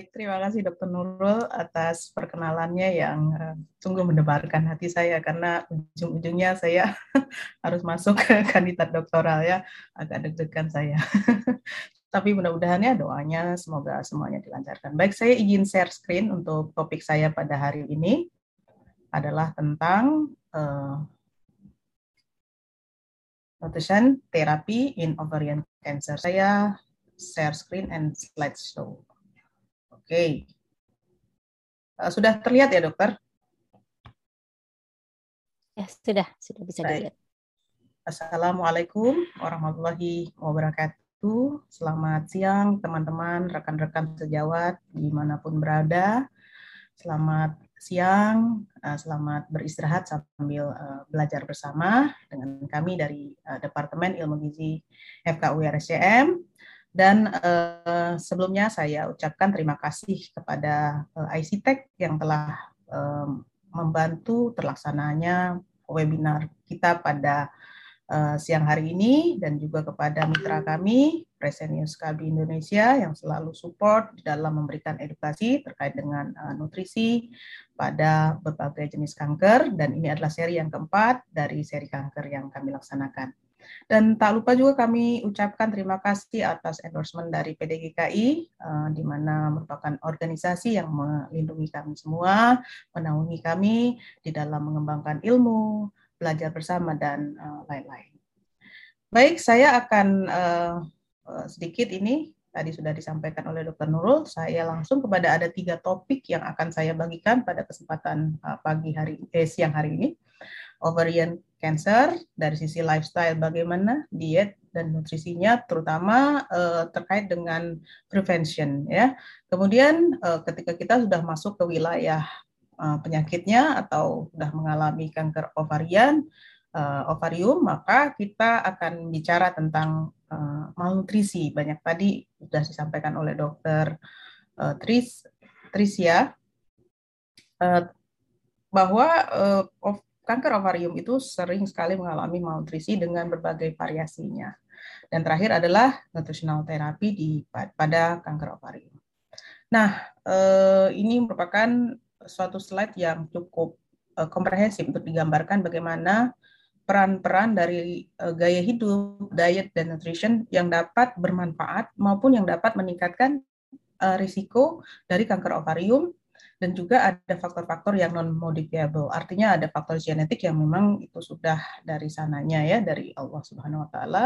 Baik, terima kasih Dr. Nurul atas perkenalannya yang sungguh mendebarkan hati saya karena ujung-ujungnya saya harus masuk ke kandidat doktoral ya, agak deg-degan saya. Tapi mudah-mudahannya doanya semoga semuanya dilancarkan. Baik, saya izin share screen untuk topik saya pada hari ini adalah tentang nutrition therapy in ovarian cancer. Saya share screen and slideshow. Oke, sudah terlihat ya dokter? Ya sudah bisa dilihat. Assalamualaikum warahmatullahi wabarakatuh. Selamat siang teman-teman, rekan-rekan sejawat dimanapun berada. Selamat siang, selamat beristirahat sambil belajar bersama dengan kami dari Departemen Ilmu Gizi FKU RSCM. Dan sebelumnya saya ucapkan terima kasih kepada ICTEK yang telah membantu terlaksananya webinar kita pada siang hari ini, dan juga kepada mitra kami, Fresenius Kabi Indonesia, yang selalu support dalam memberikan edukasi terkait dengan nutrisi pada berbagai jenis kanker, dan ini adalah seri yang keempat dari seri kanker yang kami laksanakan. Dan tak lupa juga kami ucapkan terima kasih atas endorsement dari PDGKI, di mana merupakan organisasi yang melindungi kami semua, menaungi kami di dalam mengembangkan ilmu, belajar bersama, dan lain-lain. Baik, saya akan sedikit ini, tadi sudah disampaikan oleh Dr. Nurul, saya langsung kepada ada tiga topik yang akan saya bagikan pada kesempatan siang hari ini. Ovarian cancer dari sisi lifestyle, bagaimana diet dan nutrisinya, terutama terkait dengan prevention ya. Kemudian ketika kita sudah masuk ke wilayah penyakitnya atau sudah mengalami kanker ovarium, maka kita akan bicara tentang malnutrisi. Banyak tadi sudah disampaikan oleh Dr. Tris Trisia bahwa kanker ovarium itu sering sekali mengalami malnutrisi dengan berbagai variasinya. Dan terakhir adalah nutritional therapy pada kanker ovarium. Nah, ini merupakan suatu slide yang cukup komprehensif untuk digambarkan bagaimana peran-peran dari gaya hidup, diet, dan nutrition yang dapat bermanfaat maupun yang dapat meningkatkan risiko dari kanker ovarium. Dan juga ada faktor-faktor yang non-modifiable, artinya ada faktor genetik yang memang itu sudah dari sananya ya, dari Allah Subhanahu wa Ta'ala.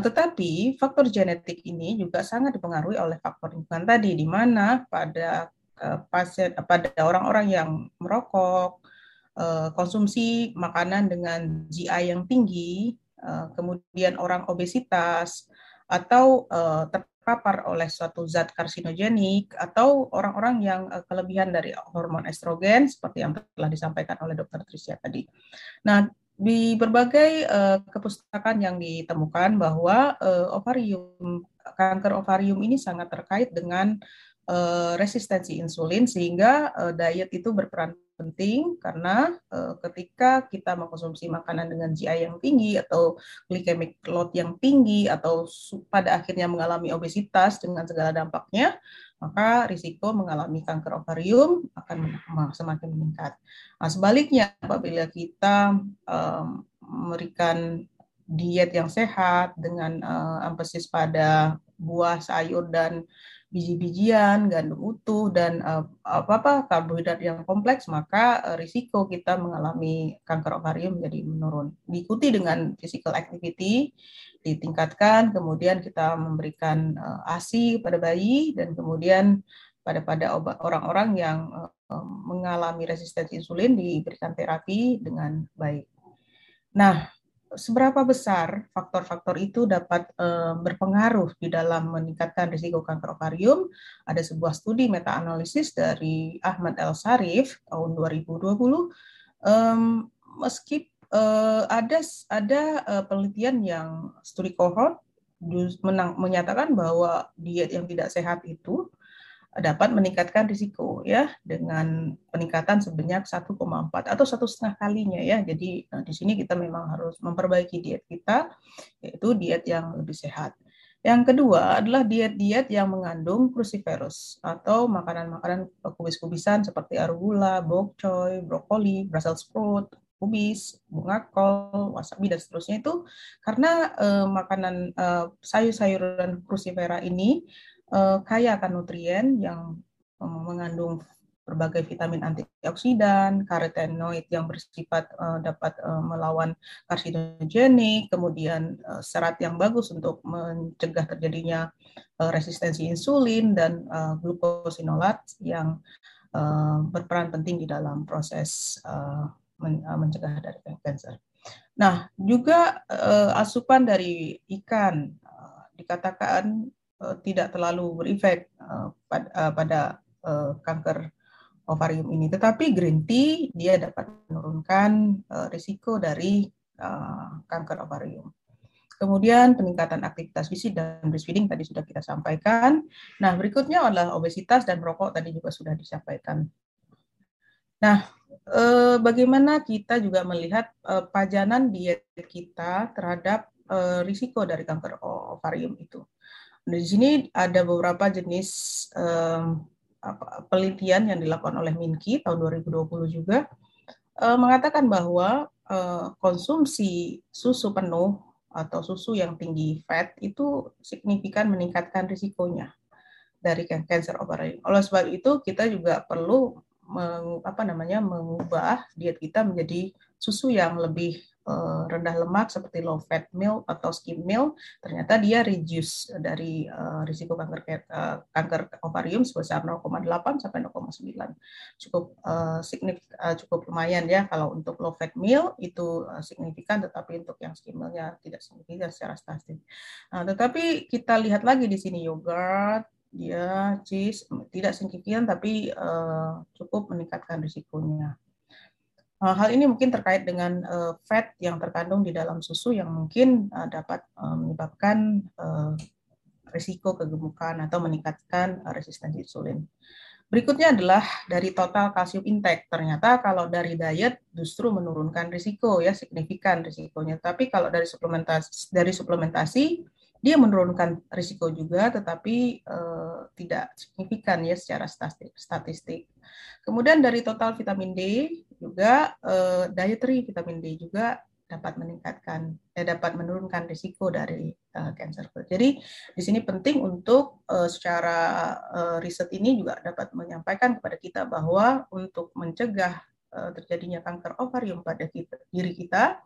Tetapi faktor genetik ini juga sangat dipengaruhi oleh faktor lingkungan tadi, di mana pada pasien, pada orang-orang yang merokok, konsumsi makanan dengan GI yang tinggi, kemudian orang obesitas, atau terpapar oleh suatu zat karsinogenik, atau orang-orang yang kelebihan dari hormon estrogen seperti yang telah disampaikan oleh Dr. Trisia tadi. Nah, di berbagai kepustakaan yang ditemukan bahwa kanker ovarium ini sangat terkait dengan resistensi insulin, sehingga diet itu berperan penting karena ketika kita mengkonsumsi makanan dengan GI yang tinggi atau glycemic load yang tinggi atau pada akhirnya mengalami obesitas dengan segala dampaknya, maka risiko mengalami kanker ovarium akan semakin meningkat. Nah, sebaliknya apabila kita memberikan diet yang sehat dengan emphasis pada buah, sayur, dan biji-bijian, gandum utuh, dan karbohidrat yang kompleks, maka risiko kita mengalami kanker ovarium menjadi menurun. Diikuti dengan physical activity ditingkatkan, kemudian kita memberikan ASI pada bayi, dan kemudian pada orang-orang yang mengalami resistensi insulin diberikan terapi dengan baik. Nah, seberapa besar faktor-faktor itu dapat berpengaruh di dalam meningkatkan risiko kanker ovarium? Ada sebuah studi meta-analisis dari Ahmad El Sarif tahun 2020. Meski ada penelitian yang studi kohort menyatakan bahwa diet yang tidak sehat itu dapat meningkatkan risiko ya, dengan peningkatan sebanyak 1,4 atau 1,5 kalinya ya. Jadi di sini kita memang harus memperbaiki diet kita, yaitu diet yang lebih sehat. Yang kedua adalah diet-diet yang mengandung cruciferous atau makanan-makanan kubis-kubisan seperti arugula, bokcoy, brokoli, Brussels sprout, kubis, bunga kol, wasabi, dan seterusnya itu karena makanan sayur-sayuran crucifera ini kaya akan nutrien yang mengandung berbagai vitamin antioksidan, karotenoid yang bersifat dapat melawan karsinogenik, kemudian serat yang bagus untuk mencegah terjadinya resistensi insulin, dan glukosinolat yang berperan penting di dalam proses mencegah dari kanker. Nah, juga asupan dari ikan dikatakan tidak terlalu berefek pada kanker ovarium ini, tetapi green tea dia dapat menurunkan risiko dari kanker ovarium. Kemudian peningkatan aktivitas fisik dan breastfeeding tadi sudah kita sampaikan. Nah, berikutnya adalah obesitas dan merokok tadi juga sudah disampaikan. Nah, bagaimana kita juga melihat pajanan diet kita terhadap risiko dari kanker ovarium itu. Nah, di sini ada beberapa jenis penelitian yang dilakukan oleh Minki tahun 2020 juga mengatakan bahwa konsumsi susu penuh atau susu yang tinggi fat itu signifikan meningkatkan risikonya dari kanker ovarium. Oleh sebab itu kita juga perlu mengubah diet kita menjadi susu yang lebih rendah lemak seperti low fat milk atau skim milk. Ternyata dia reduce dari risiko kanker ovarium sebesar 0,8 sampai 0,9. Cukup lumayan ya kalau untuk low fat milk itu signifikan, tetapi untuk yang skim milknya tidak signifikan secara statistik. Nah, tetapi kita lihat lagi di sini yogurt, dia cheese tidak signifikan tapi cukup meningkatkan risikonya. Hal ini mungkin terkait dengan fat yang terkandung di dalam susu yang mungkin dapat menyebabkan risiko kegemukan atau meningkatkan resistensi insulin. Berikutnya adalah dari total kalsium intake. Ternyata kalau dari diet justru menurunkan risiko ya, signifikan risikonya. Tapi kalau dari suplementasi dia menurunkan risiko juga, tetapi tidak signifikan ya secara statistik. Kemudian dari total vitamin D juga, dietary vitamin D juga dapat menurunkan risiko dari kanker. Jadi di sini penting untuk secara riset ini juga dapat menyampaikan kepada kita bahwa untuk mencegah terjadinya kanker ovarium pada diri kita.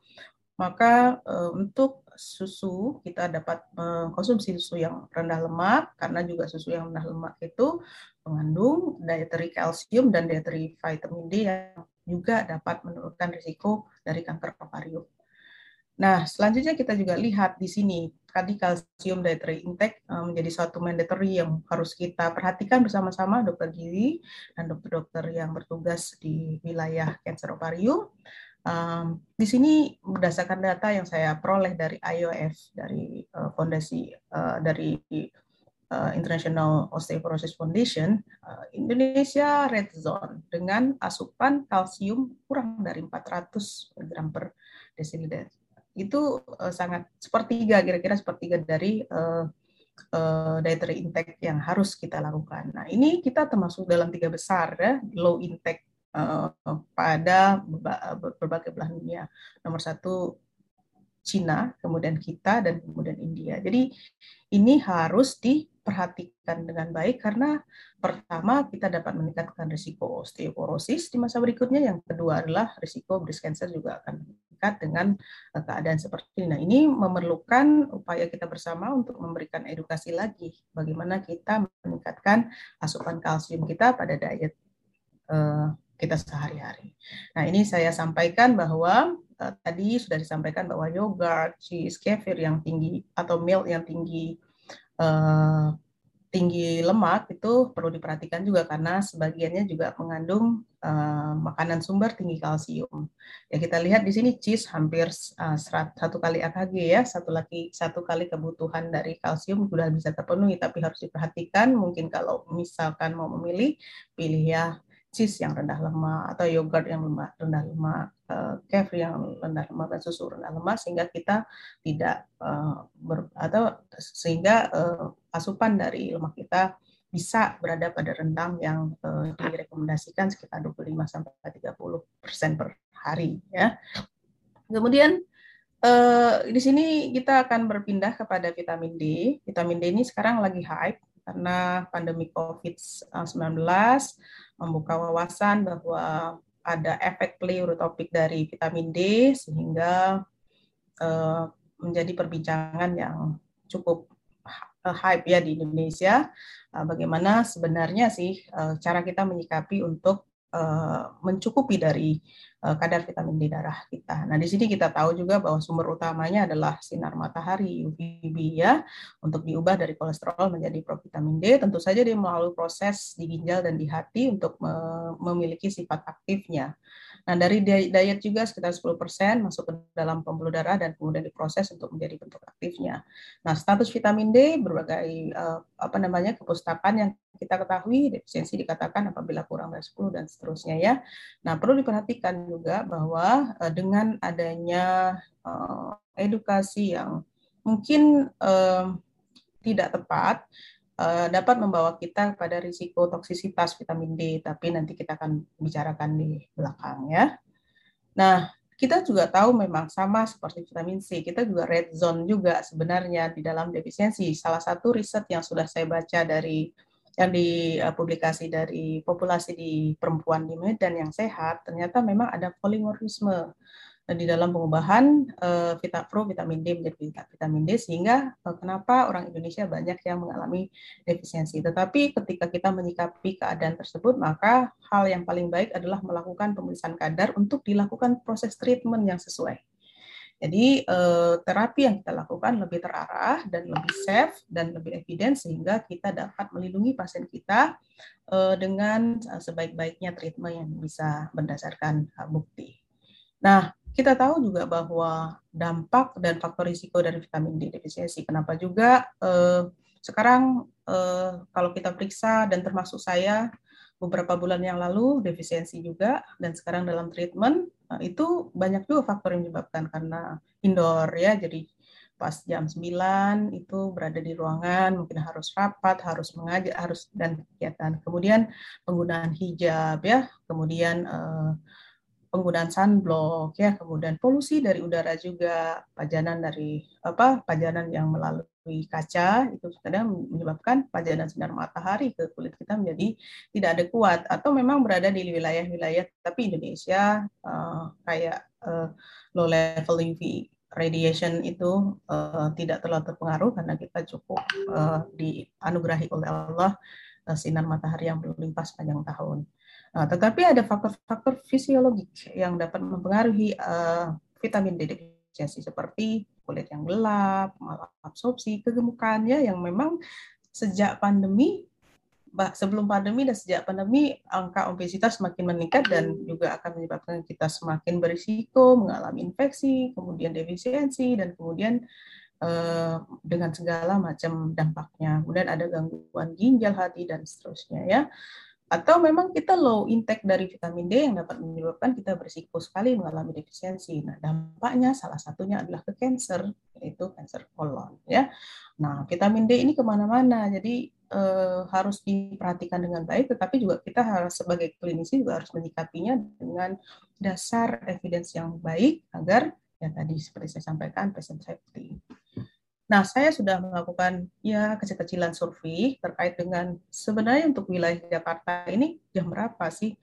Maka untuk susu kita dapat mengkonsumsi susu yang rendah lemak karena juga susu yang rendah lemak itu mengandung dietary kalsium dan dietary vitamin D yang juga dapat menurunkan risiko dari kanker ovarium. Nah, selanjutnya kita juga lihat di sini tadi kalsium dietary intake menjadi suatu mandatory yang harus kita perhatikan bersama-sama dokter gizi dan dokter-dokter yang bertugas di wilayah kanker ovarium. Di sini berdasarkan data yang saya peroleh dari IOF, dari fondasi dari International Osteoporosis Foundation, Indonesia red zone dengan asupan kalsium kurang dari 400 mg per desiliter itu sangat kira-kira sepertiga dari dietary intake yang harus kita lakukan. Nah, ini kita termasuk dalam 3 besar ya, low intake pada berbagai belahan dunia. Nomor 1 Cina, kemudian kita, dan kemudian India. Jadi ini harus diperhatikan dengan baik karena pertama kita dapat meningkatkan risiko osteoporosis di masa berikutnya. Yang kedua adalah risiko breast cancer juga akan meningkat dengan keadaan seperti ini. Nah, ini memerlukan upaya kita bersama untuk memberikan edukasi lagi bagaimana kita meningkatkan asupan kalsium kita pada diet kita sehari-hari. Nah, ini saya sampaikan bahwa tadi sudah disampaikan bahwa yogurt, cheese, kefir yang tinggi atau milk yang tinggi lemak itu perlu diperhatikan juga karena sebagiannya juga mengandung makanan sumber tinggi kalsium. Ya, kita lihat di sini cheese hampir 1 kali AKG ya, satu kali kebutuhan dari kalsium sudah bisa terpenuhi, tapi harus diperhatikan mungkin kalau misalkan mau memilih, pilih ya cheese yang rendah lemak, atau yogurt yang rendah lemak, kefir yang rendah lemak, dan susu rendah lemak, sehingga kita tidak asupan dari lemak kita bisa berada pada rentang yang direkomendasikan sekitar 25-30% per hari, ya. Kemudian di sini kita akan berpindah kepada vitamin D. Vitamin D ini sekarang lagi hype karena pandemi COVID-19 membuka wawasan bahwa ada efek pleiotropic dari vitamin D, sehingga menjadi perbincangan yang cukup hype ya di Indonesia. Bagaimana sebenarnya sih cara kita menyikapi untuk mencukupi dari kadar vitamin D darah kita. Nah, di sini kita tahu juga bahwa sumber utamanya adalah sinar matahari, UVB ya. Untuk diubah dari kolesterol menjadi provitamin D, tentu saja dia melalui proses di ginjal dan di hati untuk memiliki sifat aktifnya. Nah, dari diet juga sekitar 10% masuk ke dalam pembuluh darah dan kemudian diproses untuk menjadi bentuk aktifnya. Nah, status vitamin D berbagai kepustakaan yang kita ketahui, defisiensi dikatakan apabila kurang dari 10 dan seterusnya ya. Nah, perlu diperhatikan juga bahwa dengan adanya edukasi yang mungkin tidak tepat dapat membawa kita pada risiko toksisitas vitamin D, tapi nanti kita akan bicarakan di belakang ya. Nah, kita juga tahu memang sama seperti vitamin C, kita juga red zone juga sebenarnya di dalam defisiensi. Salah satu riset yang sudah saya baca dari yang dipublikasi dari populasi di perempuan di Medan yang sehat, ternyata memang ada polimorfisme di dalam pengubahan provitamin D menjadi vitamin D, sehingga kenapa orang Indonesia banyak yang mengalami defisiensi. Tetapi ketika kita menyikapi keadaan tersebut, maka hal yang paling baik adalah melakukan pemeriksaan kadar untuk dilakukan proses treatment yang sesuai. Jadi terapi yang kita lakukan lebih terarah dan lebih safe dan lebih evidence, sehingga kita dapat melindungi pasien kita dengan sebaik-baiknya treatment yang bisa berdasarkan bukti. Nah, kita tahu juga bahwa dampak dan faktor risiko dari vitamin D defisiensi. Kenapa juga sekarang kalau kita periksa, dan termasuk saya beberapa bulan yang lalu defisiensi juga, dan sekarang dalam treatment itu banyak juga faktor yang menyebabkan, karena indoor ya, jadi pas jam 9 itu berada di ruangan, mungkin harus rapat, harus mengajar, harus dan kegiatan. Kemudian penggunaan hijab ya, kemudian penggunaan sunblock ya, kemudian polusi dari udara juga, pajanan dari pajanan yang melalui kaca itu kadang menyebabkan pajanan sinar matahari ke kulit kita menjadi tidak adekuat, atau memang berada di wilayah-wilayah, tapi Indonesia low level UV radiation itu tidak terlalu terpengaruh karena kita cukup dianugerahi oleh Allah sinar matahari yang berlimpah sepanjang tahun. Nah, tetapi ada faktor-faktor fisiologik yang dapat mempengaruhi vitamin D defisiensi, seperti kulit yang gelap, malabsorpsi, kegemukannya yang memang sejak pandemi, sebelum pandemi dan sejak pandemi, angka obesitas semakin meningkat dan juga akan menyebabkan kita semakin berisiko mengalami infeksi, kemudian defisiensi, dan kemudian dengan segala macam dampaknya. Kemudian ada gangguan ginjal, hati, dan seterusnya ya. Atau memang kita low intake dari vitamin D yang dapat menyebabkan kita berisiko sekali mengalami defisiensi. Nah, dampaknya salah satunya adalah ke kanker, yaitu kanker kolon ya. Nah, vitamin D ini kemana-mana, jadi harus diperhatikan dengan baik, tetapi juga kita harus sebagai klinisi juga harus menyikapinya dengan dasar evidence yang baik, agar ya tadi seperti saya sampaikan, patient safety. Nah, saya sudah melakukan ya kecil-kecilan survei terkait dengan sebenarnya untuk wilayah Jakarta ini jam berapa sih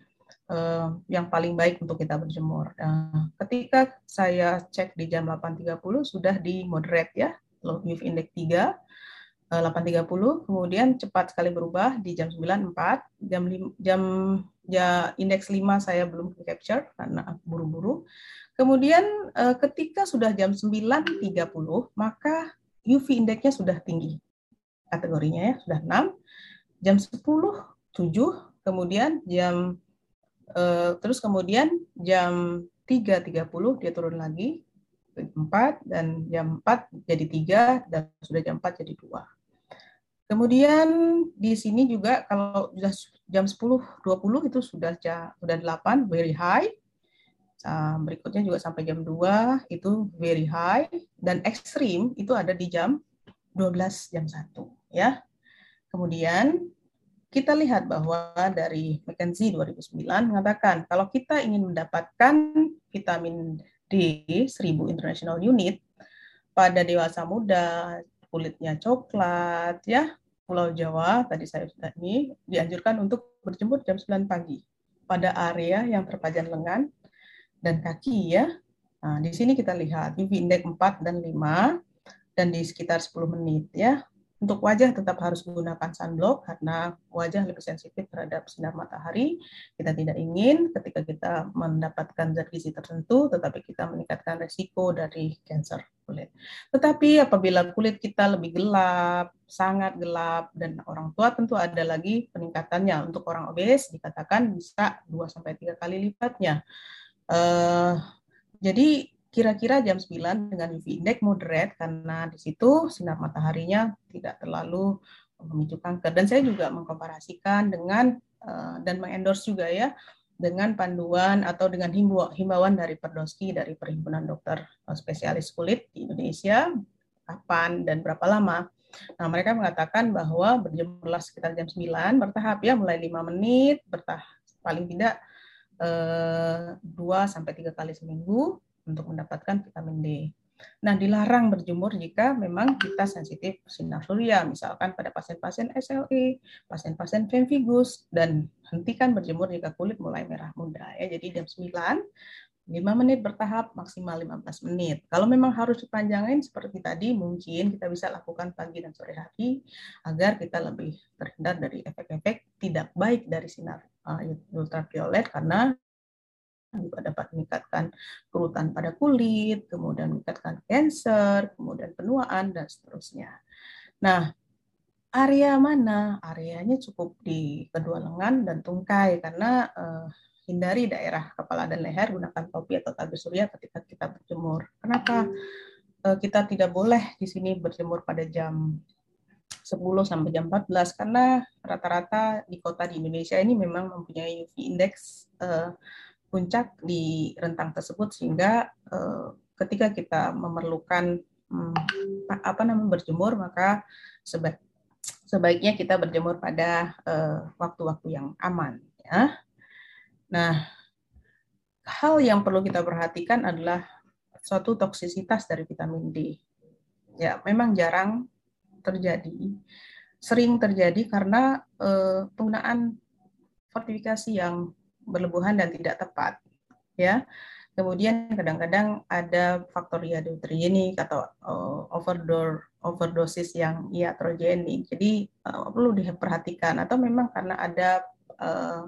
yang paling baik untuk kita berjemur. Nah, ketika saya cek di jam 8.30 sudah di moderate ya, low UV index 3, 8.30, kemudian cepat sekali berubah di jam 9.04, jam indeks 5 saya belum capture karena buru-buru. Kemudian ketika sudah jam 9.30 maka UV indeksnya sudah tinggi, kategorinya ya, sudah 6, jam 10, 7, kemuan jam terus kemudian jam 3.30 dia turun lagi 4, dan jam 4 jadi 3, dan sudah jam 4 jadi 2. Kemudian di sini juga kalau sudah jam 10.20 itu sudah 8, very high. Berikutnya juga sampai jam 2 itu very high, dan ekstrim itu ada di jam 12, jam 1. Ya. Kemudian kita lihat bahwa dari McKenzie 2009 mengatakan kalau kita ingin mendapatkan vitamin D 1000 international unit pada dewasa muda, kulitnya coklat, ya, Pulau Jawa, tadi saya sudah ini, dianjurkan untuk berjemur jam 9 pagi pada area yang terpajang lengan dan kaki, ya. Nah, di sini kita lihat UV index 4 dan 5 dan di sekitar 10 menit, ya. Untuk wajah tetap harus menggunakan sunblock karena wajah lebih sensitif terhadap sinar matahari. Kita tidak ingin ketika kita mendapatkan zat gizi tertentu, tetapi kita meningkatkan resiko dari kanker kulit. Tetapi apabila kulit kita lebih gelap, sangat gelap, dan orang tua tentu ada lagi peningkatannya. Untuk orang obes dikatakan bisa 2-3 kali lipatnya. Jadi kira-kira jam 9 dengan UV index moderate karena di situ sinar mataharinya tidak terlalu memicu kanker. Dan saya juga mengkomparasikan dengan dan mengendorse juga, ya, dengan panduan atau dengan himbauan dari Perdoski, dari Perhimpunan Dokter Spesialis Kulit di Indonesia, kapan dan berapa lama. Nah, mereka mengatakan bahwa berjemurlah sekitar jam 9 bertahap, ya, mulai 5 menit bertahap, paling tidak 2-3 kali seminggu untuk mendapatkan vitamin D. Nah, dilarang berjemur jika memang kita sensitif sinar surya, misalkan pada pasien-pasien SLE, pasien-pasien pemphigus, dan hentikan berjemur jika kulit mulai merah muda. Ya, jadi jam 9, 5 menit bertahap, maksimal 15 menit. Kalau memang harus dipanjangin seperti tadi, mungkin kita bisa lakukan pagi dan sore hari agar kita lebih terhindar dari efek-efek tidak baik dari sinar ultraviolet karena juga dapat meningkatkan kerutan pada kulit, kemudian meningkatkan kanker, kemudian penuaan, dan seterusnya. Nah, area mana? Areanya cukup di kedua lengan dan tungkai, karena hindari daerah kepala dan leher, gunakan topi atau tabir surya ketika kita berjemur. Kenapa kita tidak boleh di sini berjemur pada jam 10 sampai jam 14? Karena rata-rata di kota di Indonesia ini memang mempunyai UV index puncak di rentang tersebut, sehingga ketika kita memerlukan berjemur, maka sebaiknya kita berjemur pada waktu-waktu yang aman, ya. Nah, hal yang perlu kita perhatikan adalah suatu toksisitas dari vitamin D. Ya, memang jarang terjadi, sering terjadi karena penggunaan fortifikasi yang berlebihan dan tidak tepat, ya. Kemudian kadang-kadang ada faktor iatrogenik atau overdosis yang iatrogenik. Jadi perlu diperhatikan, atau memang karena ada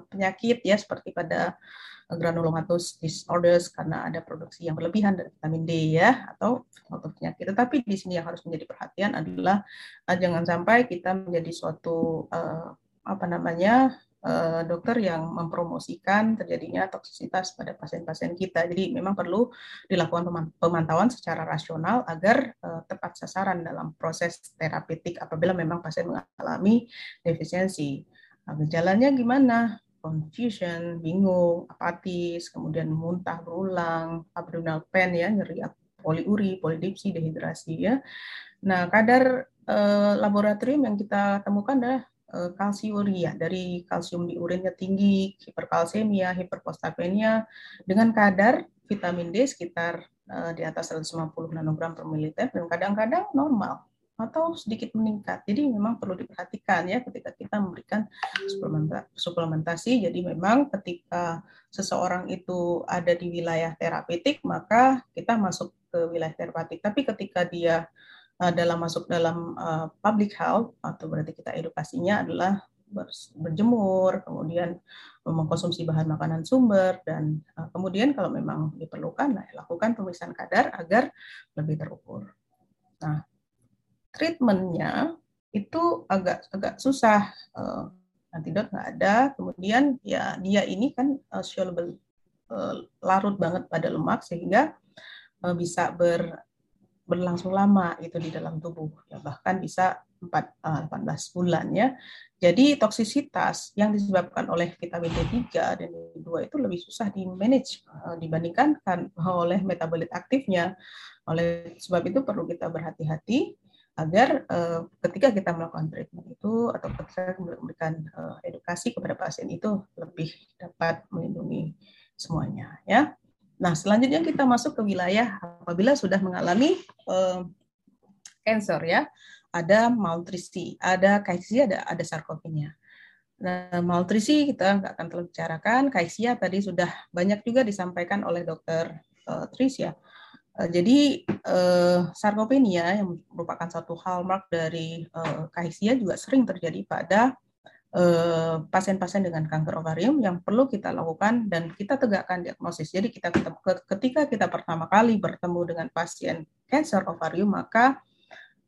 penyakit, ya, seperti pada granulomatous disorders karena ada produksi yang berlebihan dari vitamin D, ya, atau penyakit. Tetapi di sini yang harus menjadi perhatian adalah jangan sampai kita menjadi suatu dokter yang mempromosikan terjadinya toksisitas pada pasien-pasien kita. Jadi memang perlu dilakukan pemantauan secara rasional agar tepat sasaran dalam proses terapeutik apabila memang pasien mengalami defisiensi. Nah, gejalanya gimana? Confusion, bingung, apatis, kemudian muntah berulang, abdominal pain, ya, nyeri, poliuri, polidipsi, dehidrasi, ya. Nah, kadar laboratorium yang kita temukan adalah kalsiuria, dari kalsium di urinnya tinggi, hiperkalsemia, hiperfosfatopenia, dengan kadar vitamin D sekitar di atas 150 nanogram per mililiter, dan kadang-kadang normal atau sedikit meningkat. Jadi memang perlu diperhatikan, ya, ketika kita memberikan suplementasi. Jadi memang ketika seseorang itu ada di wilayah terapeutik, maka kita masuk ke wilayah terapeutik. Tapi ketika dia masuk dalam public health, atau berarti kita edukasinya adalah berjemur, kemudian mengkonsumsi bahan makanan sumber, dan kemudian kalau memang diperlukan, nah, lakukan pemeriksaan kadar agar lebih terukur. Nah, treatmentnya itu agak susah, antidot nggak ada, kemudian ya dia ini kan soluble, larut banget pada lemak, sehingga bisa berlangsung lama gitu di dalam tubuh, ya, bahkan bisa 14 bulan ya. Jadi toksisitas yang disebabkan oleh vitamin D3 dan D2 itu lebih susah di-manage dibandingkan oleh metabolit aktifnya. Oleh sebab itu perlu kita berhati-hati agar ketika kita melakukan treatment itu atau ketika memberikan edukasi kepada pasien itu lebih dapat melindungi semuanya ya. Nah, selanjutnya kita masuk ke wilayah apabila sudah mengalami kanker ya. Ada malnutrisi, ada KIC, ada sarkopenia. Nah, malnutrisi kita nggak akan terlalu bicarakan. KIC tadi sudah banyak juga disampaikan oleh Dr. Tris ya. Jadi sarkopenia yang merupakan satu hallmark dari KIC juga sering terjadi pada pasien-pasien dengan kanker ovarium yang perlu kita lakukan dan kita tegakkan diagnosis. Jadi ketika kita pertama kali bertemu dengan pasien kanker ovarium, maka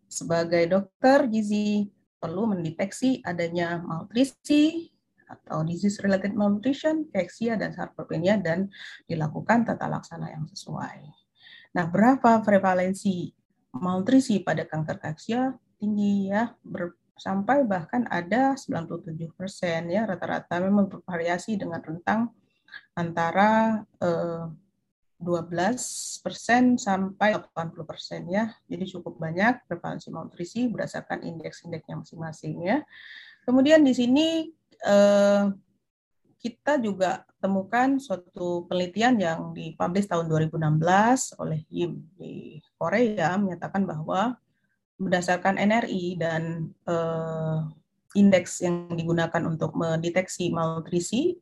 sebagai dokter gizi perlu mendeteksi adanya malnutrisi atau disease related malnutrition, KIC dan sarkopenia dan dilakukan tata laksana yang sesuai. Nah, berapa prevalensi malnutrisi pada kanker KIC? Tinggi ya, sampai bahkan ada 97% ya, rata-rata memang bervariasi dengan rentang antara 12% sampai 80% ya. Jadi cukup banyak prevalensi malnutrisi berdasarkan indeks-indeksnya masing-masing ya. Kemudian di sini kita juga temukan suatu penelitian yang dipublish tahun 2016 oleh Yim di Korea menyatakan bahwa berdasarkan NRI dan indeks yang digunakan untuk mendeteksi malnutrisi,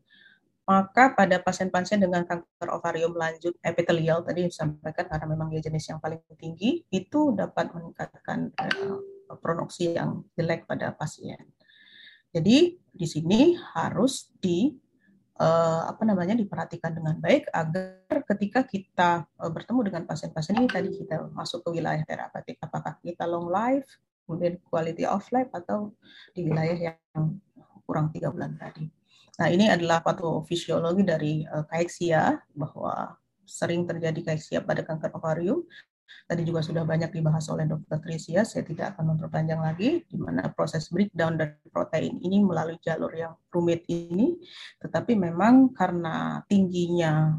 maka pada pasien-pasien dengan kanker ovarium lanjut epitelial tadi disampaikan karena memang dia jenis yang paling tinggi, itu dapat meningkatkan pronoksi yang jelek pada pasien. Jadi di sini harus diperhatikan dengan baik agar ketika kita bertemu dengan pasien-pasien ini tadi kita masuk ke wilayah terapeutik, apakah kita long life, kemudian quality of life atau di wilayah yang kurang 3 bulan tadi. Nah, ini adalah patofisiologi dari KIC bahwa sering terjadi KIC pada kanker ovarium. Tadi juga sudah banyak dibahas oleh Dr. Trisia, saya tidak akan memperpanjang lagi, di mana proses breakdown dari protein ini melalui jalur yang rumit ini, tetapi memang karena tingginya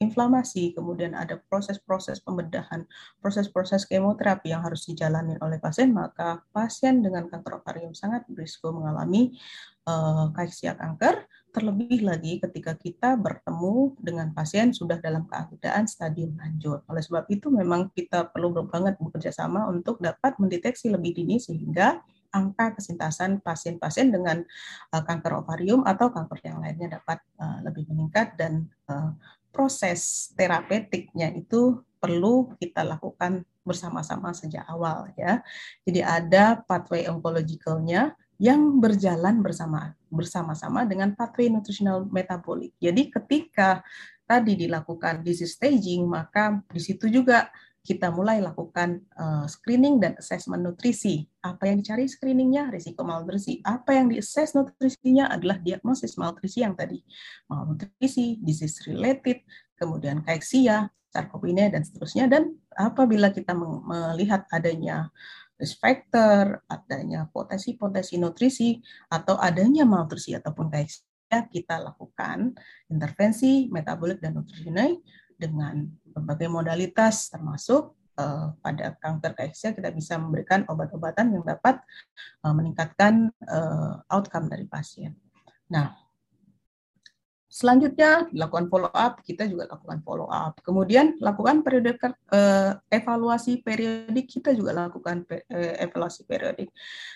inflamasi, kemudian ada proses-proses pembedahan, proses-proses kemoterapi yang harus dijalani oleh pasien, maka pasien dengan kanker ovarium sangat berisiko mengalami KIC kanker, terlebih lagi ketika kita bertemu dengan pasien sudah dalam keadaan stadium lanjut. Oleh sebab itu memang kita perlu banget bekerja sama untuk dapat mendeteksi lebih dini sehingga angka kesintasan pasien-pasien dengan kanker ovarium atau kanker yang lainnya dapat lebih meningkat dan proses terapeutiknya itu perlu kita lakukan bersama-sama sejak awal ya. Jadi ada pathway oncologicalnya yang berjalan bersama-sama dengan pathway nutritional metabolic. Jadi ketika tadi dilakukan disease staging, maka di situ juga kita mulai lakukan screening dan assessment nutrisi. Apa yang dicari screeningnya? Risiko malnutrisi. Apa yang diassess nutrisinya adalah diagnosis malnutrisi yang tadi. Malnutrisi, disease related, kemudian KIC, sarkopenia, dan seterusnya. Dan apabila kita melihat adanya risk factor, adanya potensi-potensi nutrisi, atau adanya malnutrisi ataupun KIC, kita lakukan intervensi metabolik dan nutrisional dengan berbagai modalitas, termasuk pada kanker KIC kita bisa memberikan obat-obatan yang dapat meningkatkan outcome dari pasien. Nah, selanjutnya lakukan follow up, kita juga lakukan follow up. Kemudian lakukan periode evaluasi periodik, kita juga lakukan evaluasi periodik.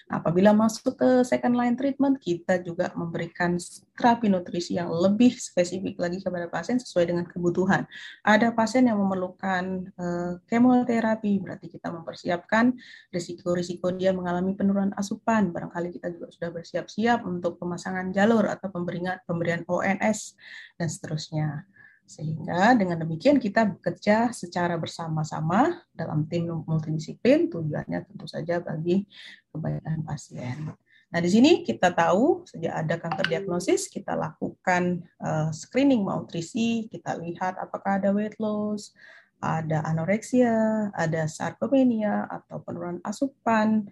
Nah, apabila masuk ke second line treatment, kita juga memberikan terapi nutrisi yang lebih spesifik lagi kepada pasien sesuai dengan kebutuhan. Ada pasien yang memerlukan kemoterapi, berarti kita mempersiapkan risiko-risiko dia mengalami penurunan asupan. Barangkali kita juga sudah bersiap-siap untuk pemasangan jalur atau pemberian ONS dan seterusnya. Sehingga dengan demikian kita bekerja secara bersama-sama dalam tim multidisiplin, tujuannya tentu saja bagi kebaikan pasien. Nah, di sini kita tahu sejak ada kanker diagnosis, kita lakukan screening malnutrisi, kita lihat apakah ada weight loss, ada anoreksia, ada sarcopenia atau penurunan asupan,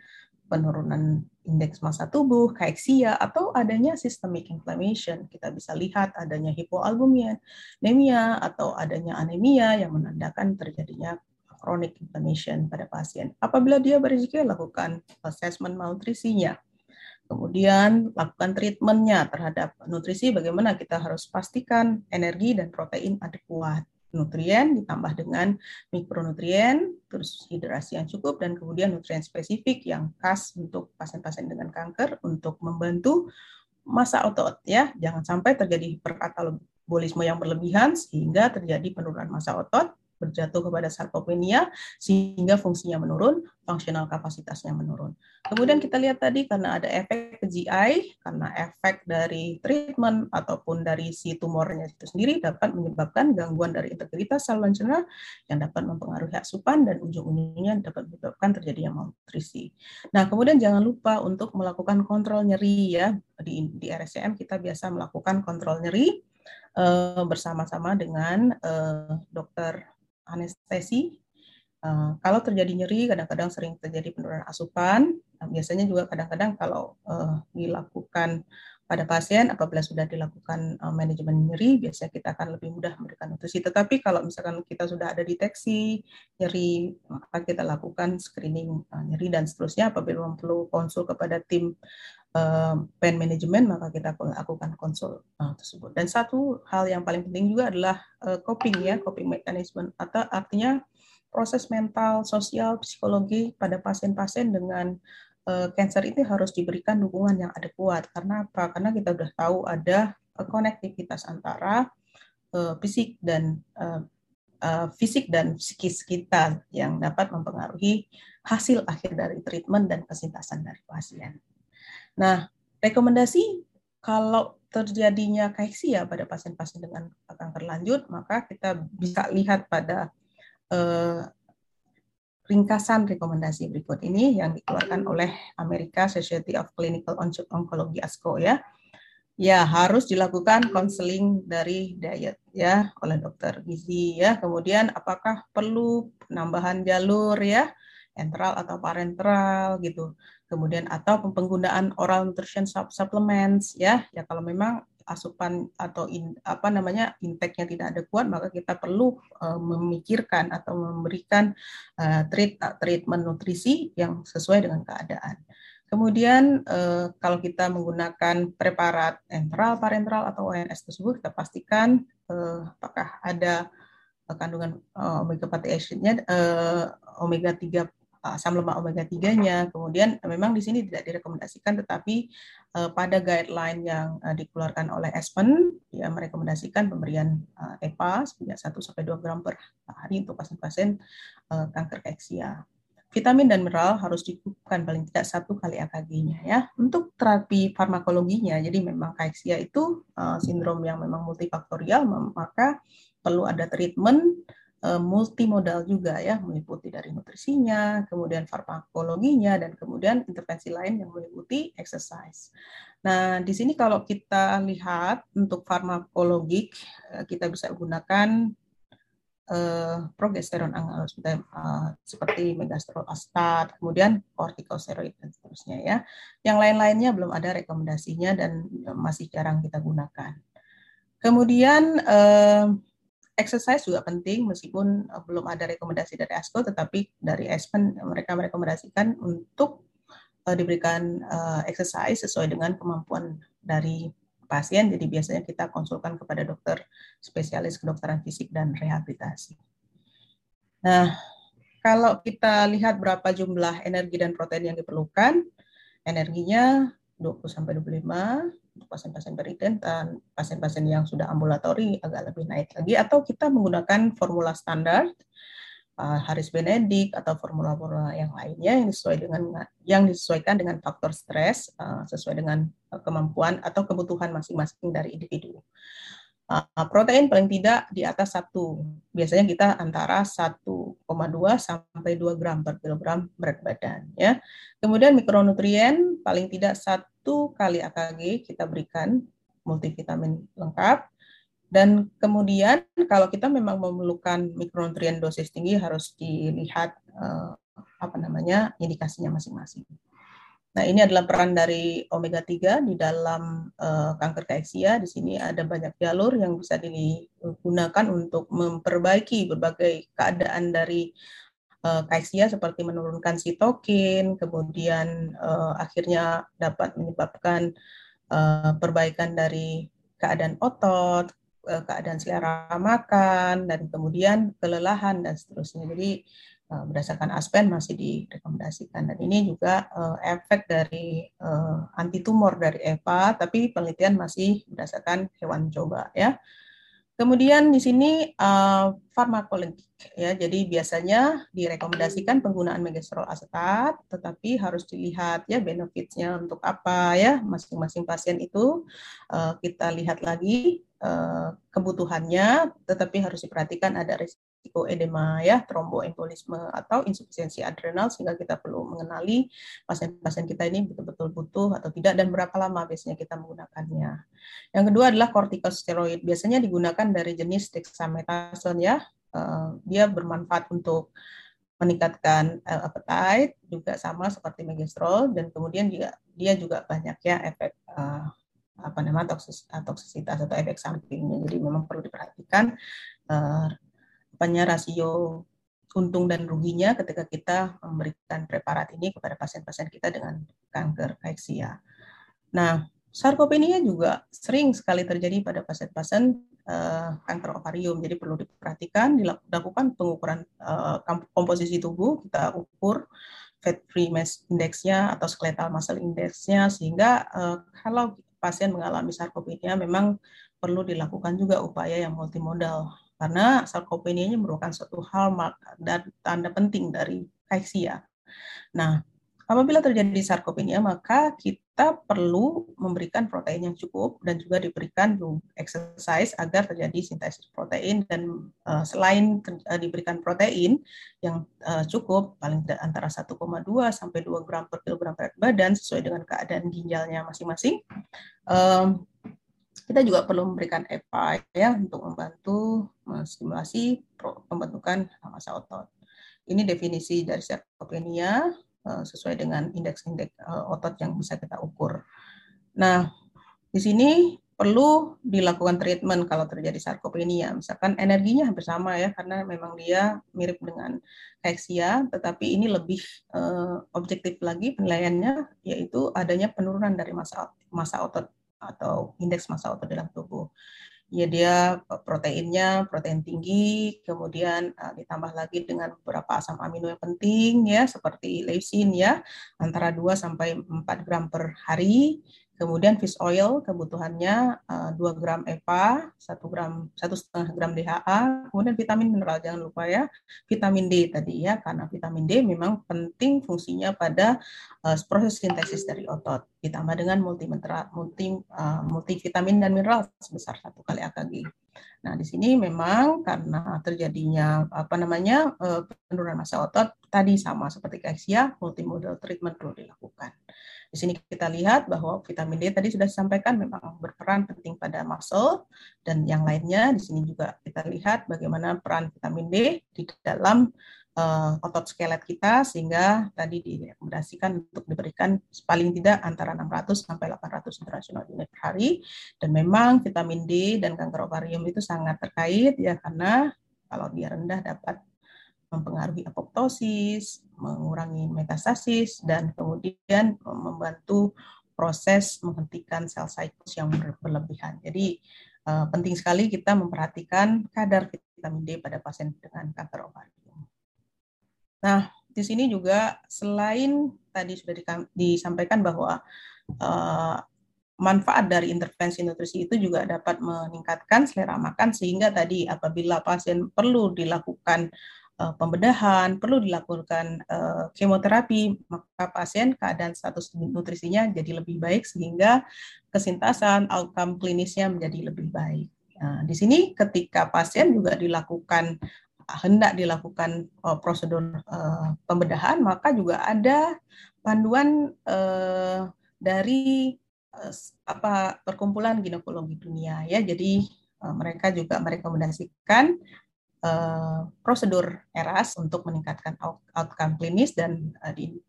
penurunan indeks massa tubuh, kaiksia, atau adanya systemic inflammation. Kita bisa lihat adanya hipoalbuminemia atau adanya anemia yang menandakan terjadinya chronic inflammation pada pasien. Apabila dia berisiko, lakukan assessment malnutrisinya. Kemudian lakukan treatmentnya terhadap nutrisi, bagaimana kita harus pastikan energi dan protein adekuat. Nutrien ditambah dengan mikronutrien, terus hidrasi yang cukup, dan kemudian nutrien spesifik yang khas untuk pasien-pasien dengan kanker untuk membantu massa otot. Ya, jangan sampai terjadi hiperkatabolisme yang berlebihan sehingga terjadi penurunan massa otot, berjatuh kepada sarcopenia sehingga fungsinya menurun, fungsional kapasitasnya menurun. Kemudian kita lihat tadi karena ada efek ke GI, karena efek dari treatment ataupun dari si tumornya itu sendiri dapat menyebabkan gangguan dari integritas saluran cerna yang dapat mempengaruhi asupan dan ujung-ujungnya dapat menyebabkan terjadinya malnutrisi. Nah, kemudian jangan lupa untuk melakukan kontrol nyeri ya. Di RSCM kita biasa melakukan kontrol nyeri bersama-sama dengan dokter anestesi. Kalau terjadi nyeri, kadang-kadang sering terjadi penurunan asupan. Biasanya juga kadang-kadang kalau dilakukan pada pasien, apabila sudah dilakukan manajemen nyeri, biasanya kita akan lebih mudah memberikan nutrisi. Tetapi kalau misalkan kita sudah ada deteksi nyeri, maka kita lakukan screening nyeri dan seterusnya. Apabila perlu konsul kepada tim pain management, maka kita lakukan konsul tersebut. Dan satu hal yang paling penting juga adalah coping ya, coping mechanism, atau artinya proses mental, sosial, psikologi pada pasien-pasien dengan kanker itu harus diberikan dukungan yang adekuat. Karena apa? Karena kita sudah tahu ada konektivitas antara fisik dan psikis kita yang dapat mempengaruhi hasil akhir dari treatment dan kesintasan dari pasien. Nah, rekomendasi kalau terjadinya kaiksia pada pasien-pasien dengan kanker lanjut, maka kita bisa lihat pada ringkasan rekomendasi berikut ini yang dikeluarkan oleh American Society of Clinical Oncology (ASCO) ya. Ya, harus dilakukan konseling dari diet ya oleh dokter gizi ya. Kemudian apakah perlu penambahan jalur ya, enteral atau parenteral gitu. Kemudian atau penggunaan oral nutrition supplements ya. Ya kalau memang asupan atau intake-nya tidak adekuat, maka kita perlu memikirkan atau memberikan treatment nutrisi yang sesuai dengan keadaan. Kemudian kalau kita menggunakan preparat enteral, parenteral atau ONS tersebut, kita pastikan apakah ada kandungan omega fatty acid-nya, omega 3 asam lemak omega 3-nya. Kemudian memang di sini tidak direkomendasikan, tetapi pada guideline yang dikeluarkan oleh ESPEN, dia merekomendasikan pemberian EPA sebanyak 1-2 gram per hari untuk pasien-pasien kanker kaiksia. Vitamin dan mineral harus dicukupkan paling tidak 1 kali AKG-nya ya. Untuk terapi farmakologinya, jadi memang kaiksia itu sindrom yang memang multifaktorial, maka perlu ada treatment multimodal juga ya, meliputi dari nutrisinya, kemudian farmakologinya, dan kemudian intervensi lain yang meliputi exercise. Nah, di sini kalau kita lihat untuk farmakologik, kita bisa gunakan progesteron analog seperti megastrol astat, kemudian kortikosteroid dan seterusnya ya. Yang lain-lainnya belum ada rekomendasinya dan masih jarang kita gunakan. Kemudian exercise juga penting, meskipun belum ada rekomendasi dari ASCO, tetapi dari ESPEN mereka merekomendasikan untuk diberikan exercise sesuai dengan kemampuan dari pasien. Jadi biasanya kita konsulkan kepada dokter spesialis kedokteran fisik dan rehabilitasi. Nah, kalau kita lihat berapa jumlah energi dan protein yang diperlukan, energinya 20-25 untuk pasien-pasien beriden, dan pasien-pasien yang sudah ambulatori agak lebih naik lagi, atau kita menggunakan formula standar Harris Benedict atau formula-formula yang lainnya yang disesuaikan dengan faktor stres sesuai dengan kemampuan atau kebutuhan masing-masing dari individu. Protein paling tidak di atas 1. Biasanya kita antara 1,2-2 gram per kilogram berat badan ya. Kemudian mikronutrien paling tidak 1 kali AKG kita berikan multivitamin lengkap. Dan kemudian kalau kita memang memerlukan mikronutrien dosis tinggi harus dilihat indikasinya masing-masing. Nah, ini adalah peran dari omega-3 di dalam kanker kaeksia. Di sini ada banyak jalur yang bisa digunakan untuk memperbaiki berbagai keadaan dari kaeksia seperti menurunkan sitokin, kemudian akhirnya dapat menyebabkan perbaikan dari keadaan otot, keadaan selera makan, dan kemudian kelelahan, dan seterusnya. Jadi berdasarkan ASPEN masih direkomendasikan. Dan ini juga efek dari antitumor dari EVA, tapi penelitian masih berdasarkan hewan coba, ya. Kemudian di sini farmakologik, ya. Jadi biasanya direkomendasikan penggunaan megestrol acetat, tetapi harus dilihat ya benefitnya untuk apa, ya. Masing-masing pasien itu kita lihat lagi kebutuhannya, tetapi harus diperhatikan ada risiko edema, ya, tromboembolisme atau insufisiensi adrenal, sehingga kita perlu mengenali pasien-pasien kita ini betul-betul butuh atau tidak dan berapa lama biasanya kita menggunakannya. Yang kedua adalah kortikosteroid, biasanya digunakan dari jenis dexamethasone, ya. Dia bermanfaat untuk meningkatkan appetite, juga sama seperti megestrol, dan kemudian dia juga banyak ya efek toksisitas atau efek sampingnya. Jadi memang perlu diperhatikan rasio untung dan ruginya ketika kita memberikan preparat ini kepada pasien-pasien kita dengan kanker kaeksia. Nah, sarkopenia juga sering sekali terjadi pada pasien-pasien kanker ovarium, jadi perlu diperhatikan, dilakukan pengukuran komposisi tubuh, kita ukur fat free mass index-nya atau skeletal muscle index-nya, sehingga kalau pasien mengalami sarkopenia memang perlu dilakukan juga upaya yang multimodal, karena sarkopenia-nya merupakan suatu hallmark dan tanda penting dari kaeksia. Nah, apabila terjadi sarkopenia, maka kita perlu memberikan protein yang cukup dan juga diberikan exercise agar terjadi sintesis protein, dan selain diberikan protein yang cukup, paling antara 1,2 sampai 2 gram per kilogram berat badan sesuai dengan keadaan ginjalnya masing-masing, kita juga perlu memberikan EPA, ya, untuk membantu menstimulasi pembentukan massa otot. Ini definisi dari sarkopenia, sesuai dengan indeks-indeks otot yang bisa kita ukur. Nah, di sini perlu dilakukan treatment kalau terjadi sarkopenia. Misalkan energinya hampir sama, ya, karena memang dia mirip dengan kaeksia, tetapi ini lebih objektif lagi penilaiannya, yaitu adanya penurunan dari massa otot atau indeks massa otot dalam tubuh. Ya, dia protein tinggi, kemudian ditambah lagi dengan beberapa asam amino yang penting, ya, seperti leucin, ya, antara 2 sampai 4 gram per hari. Kemudian fish oil kebutuhannya 2 gram EPA, 1,5 gram DHA, kemudian vitamin mineral, jangan lupa ya, vitamin D tadi, ya, karena vitamin D memang penting fungsinya pada proses sintesis dari otot, ditambah dengan multivitamin dan mineral sebesar 1 kali AKG. Nah, di sini memang karena terjadinya penurunan massa otot tadi, sama seperti kaeksia, multimodal treatment perlu dilakukan. Di sini kita lihat bahwa vitamin D tadi sudah disampaikan memang berperan penting pada muscle, dan yang lainnya di sini juga kita lihat bagaimana peran vitamin D di dalam otot skelet kita, sehingga tadi direkomendasikan untuk diberikan paling tidak antara 600 sampai 800 international unit per hari. Dan memang vitamin D dan kanker ovarium itu sangat terkait, ya, karena kalau dia rendah dapat mempengaruhi apoptosis, mengurangi metastasis, dan kemudian membantu proses menghentikan sel cycle yang berlebihan. Jadi penting sekali kita memperhatikan kadar vitamin D pada pasien dengan kanker ovarium. Nah, di sini juga selain tadi sudah disampaikan bahwa manfaat dari intervensi nutrisi itu juga dapat meningkatkan selera makan, sehingga tadi apabila pasien perlu dilakukan pembedahan, perlu dilakukan kemoterapi, maka pasien keadaan status nutrisinya jadi lebih baik, sehingga kesintasan outcome klinisnya menjadi lebih baik. Nah, di sini ketika pasien juga hendak dilakukan prosedur pembedahan, maka juga ada panduan dari perkumpulan ginekologi dunia, ya. Jadi mereka juga merekomendasikan prosedur ERAS untuk meningkatkan outcome klinis, dan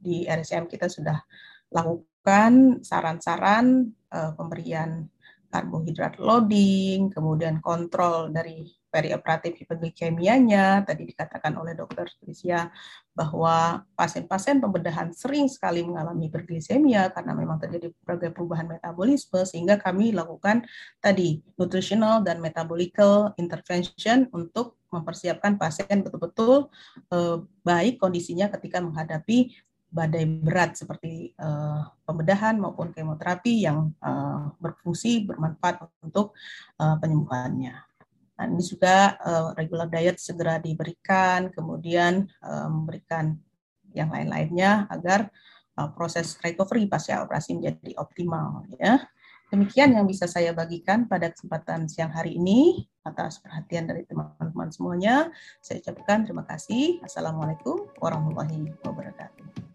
di RSCM kita sudah lakukan saran-saran pemberian karbohidrat loading, kemudian kontrol dari perioperatif hiperglikemianya. Tadi dikatakan oleh Dr. Trisia bahwa pasien-pasien pembedahan sering sekali mengalami hiperglisemia karena memang terjadi berbagai perubahan metabolisme, sehingga kami lakukan tadi nutritional dan metabolical intervention untuk mempersiapkan pasien betul-betul baik kondisinya ketika menghadapi badai berat seperti pembedahan maupun kemoterapi yang berfungsi, bermanfaat untuk penyembuhannya. Nah, ini juga regular diet segera diberikan, kemudian memberikan yang lain-lainnya agar proses recovery pasca operasi menjadi optimal. Ya. Demikian yang bisa saya bagikan pada kesempatan siang hari ini. Atas perhatian dari teman-teman semuanya, saya ucapkan terima kasih. Assalamualaikum warahmatullahi wabarakatuh.